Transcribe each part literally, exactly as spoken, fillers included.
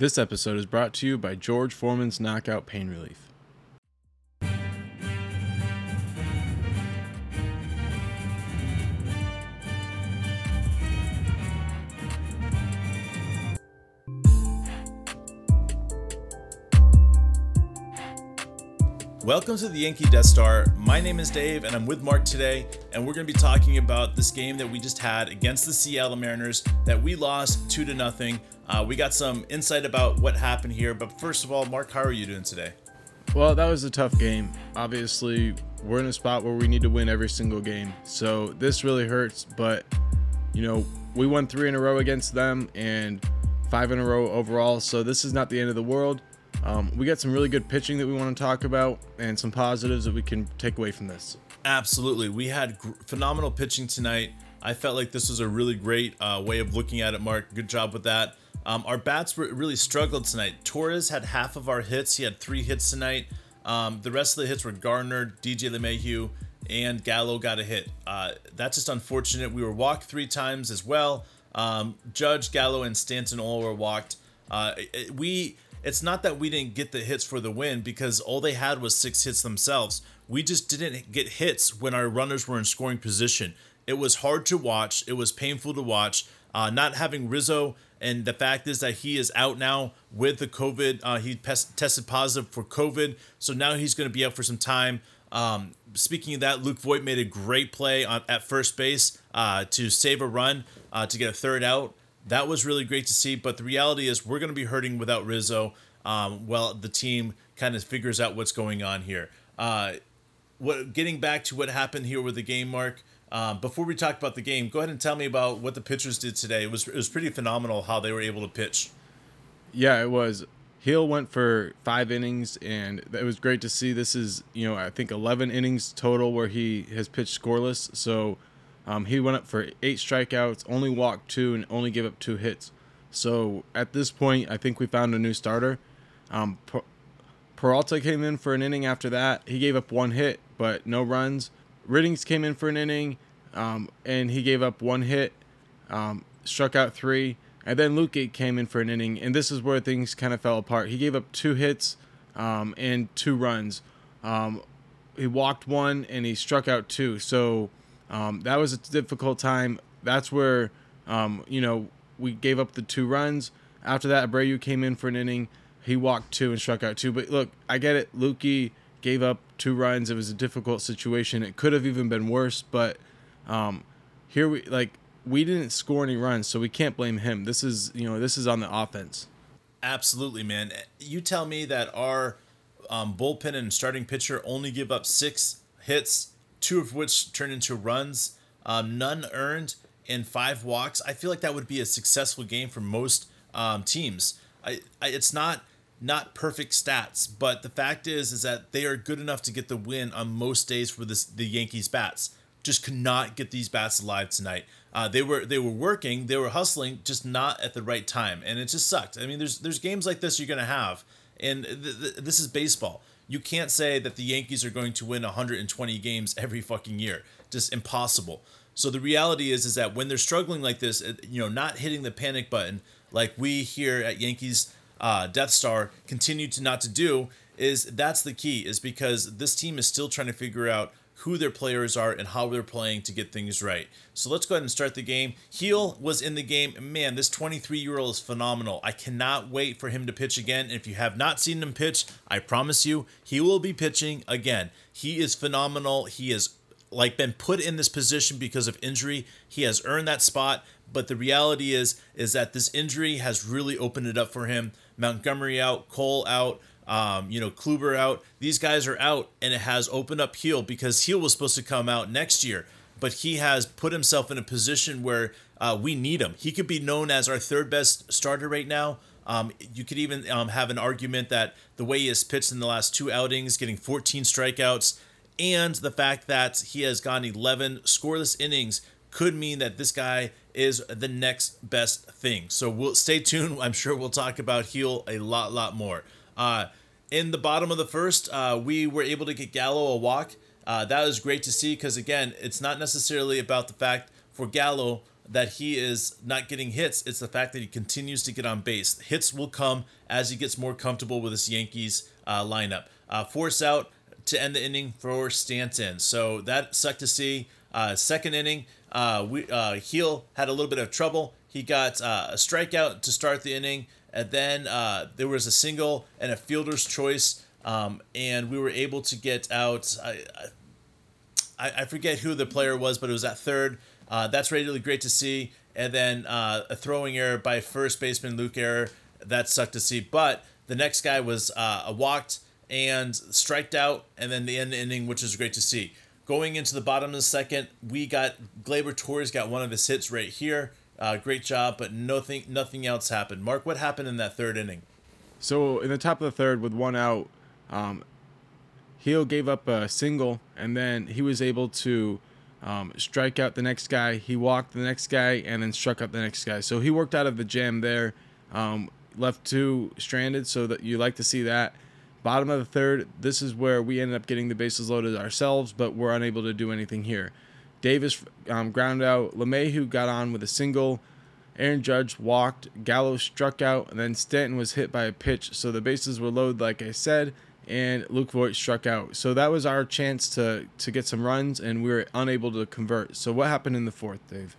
This episode is brought to you by George Foreman's Knockout Pain Relief. Welcome to the Yankee Death Star. My name is Dave and I'm with Mark today, and we're going to be talking about this game that we just had against the Seattle Mariners that we lost two to nothing. Uh, we got some insight about what happened here, but first of all, Mark, how are you doing today? Well, that was a tough game. Obviously, we're in a spot where we need to win every single game, so this really hurts, but you know, we won three in a row against them and five in a row overall, so this is not the end of the world. Um, we got some really good pitching that we want to talk about and some positives that we can take away from this. Absolutely. We had gr- phenomenal pitching tonight. I felt like this was a really great uh, way of looking at it, Mark. Good job with that. Um, our bats were really struggled tonight. Torres had half of our hits. He had three hits tonight. Um, the rest of the hits were Gardner, D J LeMahieu, and Gallo got a hit. Uh, that's just unfortunate. We were walked three times as well. Um, Judge, Gallo, and Stanton all were walked. Uh, it, we... It's not that we didn't get the hits for the win, because all they had was six hits themselves. We just didn't get hits when our runners were in scoring position. It was hard to watch. It was painful to watch. Uh, not having Rizzo, and the fact is that he is out now with the COVID. Uh, he pes- tested positive for COVID, so now he's going to be out for some time. Um, speaking of that, Luke Voit made a great play on, at first base uh, to save a run, uh, to get a third out. That was really great to see, but the reality is we're going to be hurting without Rizzo um, while the team kind of figures out what's going on here. Uh, what getting back to what happened here with the game, Mark, uh, before we talk about the game, go ahead and tell me about what the pitchers did today. It was it was pretty phenomenal how they were able to pitch. Yeah, it was. Hill went for five innings, and it was great to see. This is, you know, I think eleven innings total where he has pitched scoreless, so... Um, he went up for eight strikeouts, only walked two, and only gave up two hits. So at this point, I think we found a new starter. Um, per- Peralta came in for an inning after that. He gave up one hit, but no runs. Riddings came in for an inning, um, and he gave up one hit, um, struck out three. And then Luke Voit came in for an inning, and this is where things kind of fell apart. He gave up two hits um, and two runs. Um, he walked one, and he struck out two. So... Um, that was a difficult time. That's where, um, you know, we gave up the two runs. After that, Abreu came in for an inning. He walked two and struck out two. But look, I get it. Lukey gave up two runs. It was a difficult situation. It could have even been worse. But um, here we like we didn't score any runs, so we can't blame him. This is you know this is on the offense. Absolutely, man. You tell me that our um, bullpen and starting pitcher only give up six hits, two of which turned into runs, um, none earned, and five walks. I feel like that would be a successful game for most um, teams. I, I, it's not not perfect stats, but the fact is is that they are good enough to get the win on most days for this, the Yankees' bats. Just could not get these bats alive tonight. Uh, they were they were working, they were hustling, just not at the right time, and it just sucked. I mean, there's there's games like this you're gonna have, and th- th- this is baseball. You can't say that the Yankees are going to win one hundred twenty games every fucking year. Just impossible. So the reality is, is that when they're struggling like this, you know, not hitting the panic button, like we here at Yankees uh, Death Star continue to not to do, is that's the key. Is because this team is still trying to figure out who their players are and how they're playing to get things right. So let's go ahead and start the game. Hill was in the game. Man, this twenty-three-year-old is phenomenal. I cannot wait for him to pitch again. And if you have not seen him pitch, I promise you, he will be pitching again. He is phenomenal. He has like been put in this position because of injury. He has earned that spot. But the reality is, is that this injury has really opened it up for him. Montgomery out, Cole out. Um, you know, Kluber out. These guys are out, and it has opened up Hill, because Hill was supposed to come out next year, but he has put himself in a position where uh, we need him. He could be known as our third best starter right now. Um, you could even um, have an argument that the way he has pitched in the last two outings, getting fourteen strikeouts, and the fact that he has gone eleven scoreless innings could mean that this guy is the next best thing. So we'll stay tuned. I'm sure we'll talk about Hill a lot, lot more. Uh, in the bottom of the first, uh, we were able to get Gallo a walk. Uh, that was great to see, because, again, it's not necessarily about the fact for Gallo that he is not getting hits. It's the fact that he continues to get on base. Hits will come as he gets more comfortable with this Yankees uh, lineup. Uh, force out to end the inning for Stanton. So that sucked to see. Uh, second inning, uh, we uh, Hill had a little bit of trouble. He got uh, a strikeout to start the inning. And then uh, there was a single and a fielder's choice. Um, and we were able to get out. I, I, I forget who the player was, but it was at third. Uh, that's really great to see. And then uh, a throwing error by first baseman Luke Voit. That sucked to see. But the next guy was uh, walked and striked out, and then the end ending, which is great to see. Going into the bottom of the second, we got Gleyber Torres got one of his hits right here. Uh, great job, but nothing nothing else happened. Mark, what happened in that third inning? So in the top of the third, with one out, um, Hill gave up a single, and then he was able to Um, strike out the next guy. He walked the next guy and then struck out the next guy. So he worked out of the jam there, um, left two stranded. So that you like to see that. Bottom of the third, this is where we ended up getting the bases loaded ourselves, but we're unable to do anything here. Davis um, ground out. LeMahieu got on with a single. Aaron Judge walked. Gallo struck out, and then Stanton was hit by a pitch. So the bases were loaded, like I said, and Luke Voit struck out. So that was our chance to to get some runs, and we were unable to convert. So what happened in the fourth, Dave?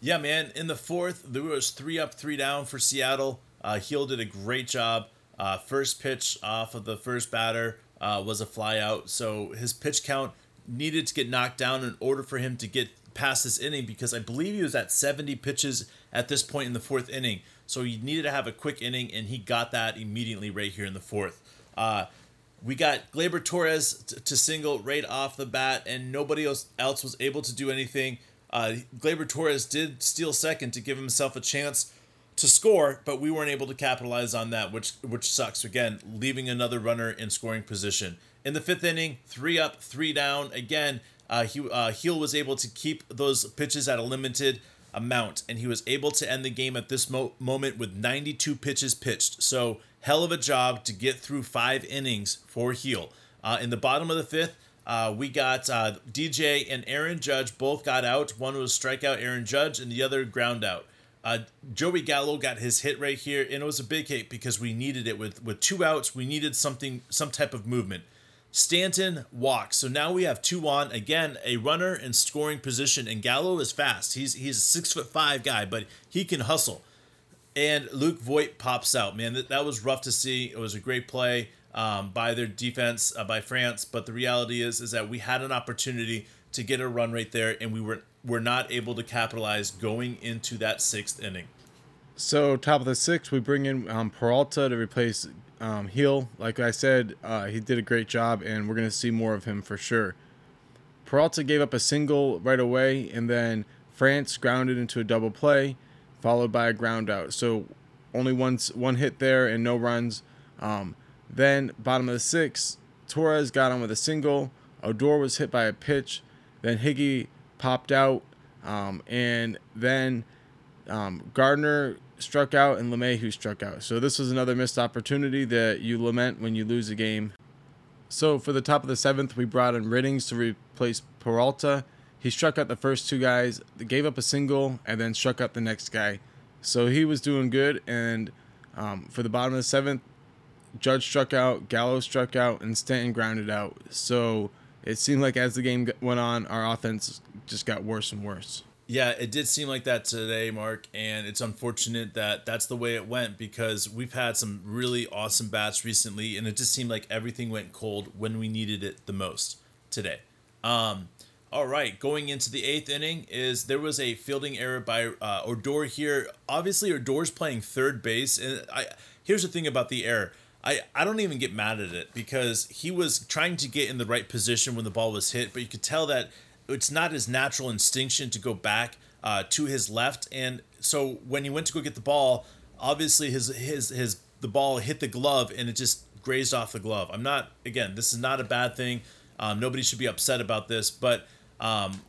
Yeah, man. In the fourth, there was three up, three down for Seattle. Uh, Hill did a great job. Uh, first pitch off of the first batter uh, was a fly out. So his pitch count needed to get knocked down in order for him to get past this inning, because I believe he was at seventy pitches at this point in the fourth inning. So he needed to have a quick inning, and he got that immediately right here in the fourth. Uh, we got Gleyber Torres t- to single right off the bat, and nobody else, else was able to do anything. Uh, Gleyber Torres did steal second to give himself a chance to score, but we weren't able to capitalize on that, which which sucks. Again, leaving another runner in scoring position. In the fifth inning, three up, three down. Again, uh, he uh, Hill was able to keep those pitches at a limited amount, and he was able to end the game at this mo- moment with ninety-two pitches pitched. So hell of a job to get through five innings for Hill. Uh, in the bottom of the fifth, uh, we got uh, D J and Aaron Judge both got out. One was strikeout Aaron Judge, and the other ground out. Uh, Joey Gallo got his hit right here, and it was a big hit because we needed it. With with two outs, we needed something, some type of movement. Stanton walks, so now we have two on. Again, a runner in scoring position, and Gallo is fast. He's he's a six foot five guy, but he can hustle. And Luke Voit pops out, man. That, that was rough to see. It was a great play um, by their defense, uh, by France. But the reality is, is that we had an opportunity to get a run right there, and we were were not able to capitalize going into that sixth inning. So top of the sixth, we bring in um, Peralta to replace um, Hill. Like I said, uh, he did a great job, and we're going to see more of him for sure. Peralta gave up a single right away, and then France grounded into a double play, followed by a ground out. So only once one hit there and no runs. Um, then bottom of the sixth, Torres got on with a single. Odor was hit by a pitch. Then Higgy popped out. Um, and then um, Gardner struck out and LeMahieu struck out. So this was another missed opportunity that you lament when you lose a game. So for the top of the seventh, we brought in Riddings to replace Peralta. He struck out the first two guys, gave up a single, and then struck out the next guy. So he was doing good, and um, for the bottom of the seventh, Judge struck out, Gallo struck out, and Stanton grounded out. So it seemed like as the game went on, our offense just got worse and worse. Yeah, it did seem like that today, Mark, and it's unfortunate that that's the way it went, because we've had some really awesome bats recently, and it just seemed like everything went cold when we needed it the most today. Um... All right, going into the eighth inning, is there was a fielding error by uh, Odor here. Obviously, Odor's playing third base, and I here's the thing about the error. I, I don't even get mad at it, because he was trying to get in the right position when the ball was hit, but you could tell that it's not his natural instinction to go back uh, to his left, and so when he went to go get the ball, obviously his his his the ball hit the glove, and it just grazed off the glove. I'm not, again, this is not a bad thing. Um, nobody should be upset about this, but Um,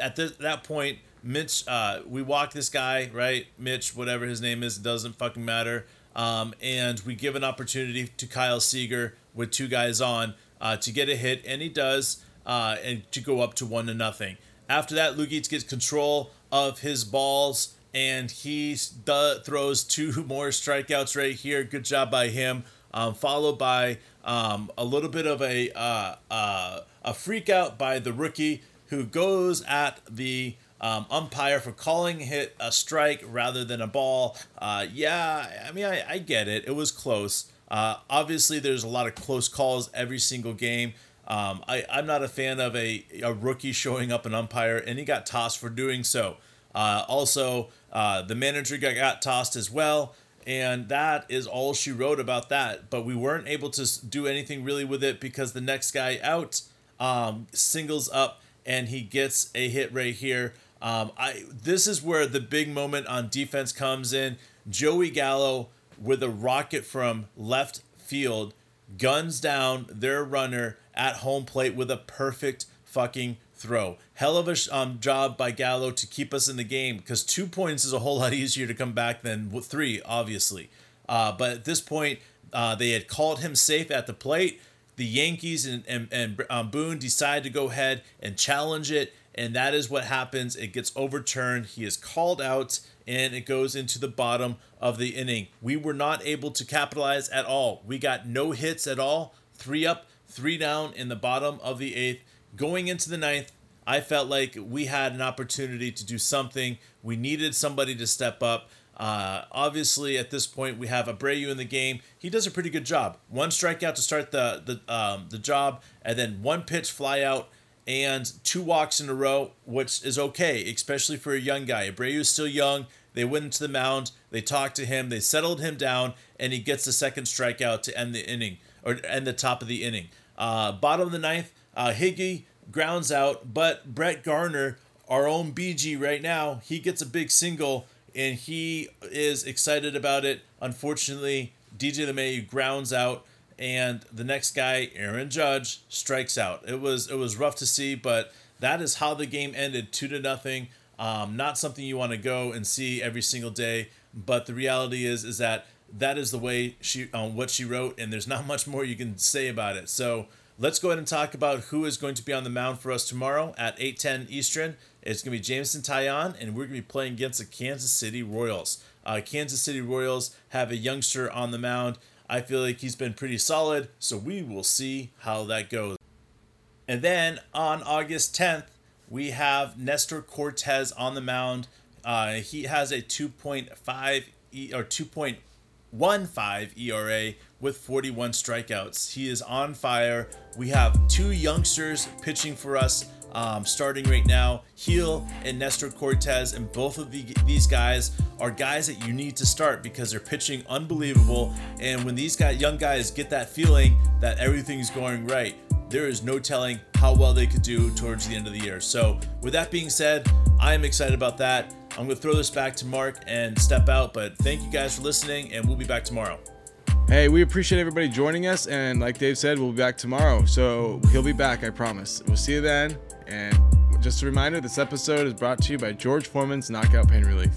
at the, that point, Mitch, uh, we walked this guy, right? Mitch, whatever his name is, doesn't fucking matter. Um, and we give an opportunity to Kyle Seager with two guys on, uh, to get a hit. And he does, uh, and to go up to one to nothing. After that, Luke Voit gets control. of his balls, and he th- throws two more strikeouts right here. Good job by him. Um, followed by um, a little bit of a uh, uh, a freak out by the rookie, who goes at the um, umpire for calling it a strike rather than a ball. Uh, yeah, I mean, I, I get it. It was close. Uh, obviously, there's a lot of close calls every single game. Um, I, I'm not a fan of a, a rookie showing up an umpire, and he got tossed for doing so. Uh, also, uh, the manager got, got tossed as well. And that is all she wrote about that. But we weren't able to do anything really with it because the next guy out um, singles up and he gets a hit right here. Um, I this is where the big moment on defense comes in. Joey Gallo with a rocket from left field guns down their runner at home plate with a perfect fucking throw. Hell of a um, job by Gallo to keep us in the game, because two points is a whole lot easier to come back than three, obviously. Uh, but at this point, uh, they had called him safe at the plate. The Yankees and, and, and um, Boone decide to go ahead and challenge it, and that is what happens. It gets overturned. He is called out, and it goes into the bottom of the inning. We were not able to capitalize at all. We got no hits at all. Three up, three down in the bottom of the eighth. Going into the ninth, I felt like we had an opportunity to do something. We needed somebody to step up. Uh, obviously, at this point, we have Abreu in the game. He does a pretty good job. One strikeout to start the the um, the job, and then one pitch fly out and two walks in a row, which is okay, especially for a young guy. Abreu is still young. They went into the mound. They talked to him. They settled him down, and he gets the second strikeout to end the inning, or end the top of the inning. Uh, bottom of the ninth, Uh, Higgy grounds out, but Brett Gardner, our own B G right now, he gets a big single, and he is excited about it. Unfortunately, D J LeMahieu grounds out, and the next guy, Aaron Judge, strikes out. It was it was rough to see, but that is how the game ended, two to nothing. Um, not something you want to go and see every single day, but the reality is is that that is the way she um, what she wrote, and there's not much more you can say about it. So let's go ahead and talk about who is going to be on the mound for us tomorrow at eight ten Eastern. It's going to be Jameson Taillon, and we're going to be playing against the Kansas City Royals. Uh, Kansas City Royals have a youngster on the mound. I feel like he's been pretty solid, so we will see how that goes. And then on August tenth, we have Nestor Cortez on the mound. Uh, he has a two point five or two point one five E R A with forty-one strikeouts. He is on fire. We have two youngsters pitching for us um, starting right now, Hill and Nestor Cortez, and both of the, these guys are guys that you need to start because they're pitching unbelievable. And when these guys, young guys get that feeling that everything's going right, there is no telling how well they could do towards the end of the year. So with that being said, I am excited about that. I'm going to throw this back to Mark and step out, but thank you guys for listening, and we'll be back tomorrow. Hey, we appreciate everybody joining us, and like Dave said, we'll be back tomorrow. So he'll be back, I promise. We'll see you then. And just a reminder, this episode is brought to you by George Foreman's Knockout Pain Relief.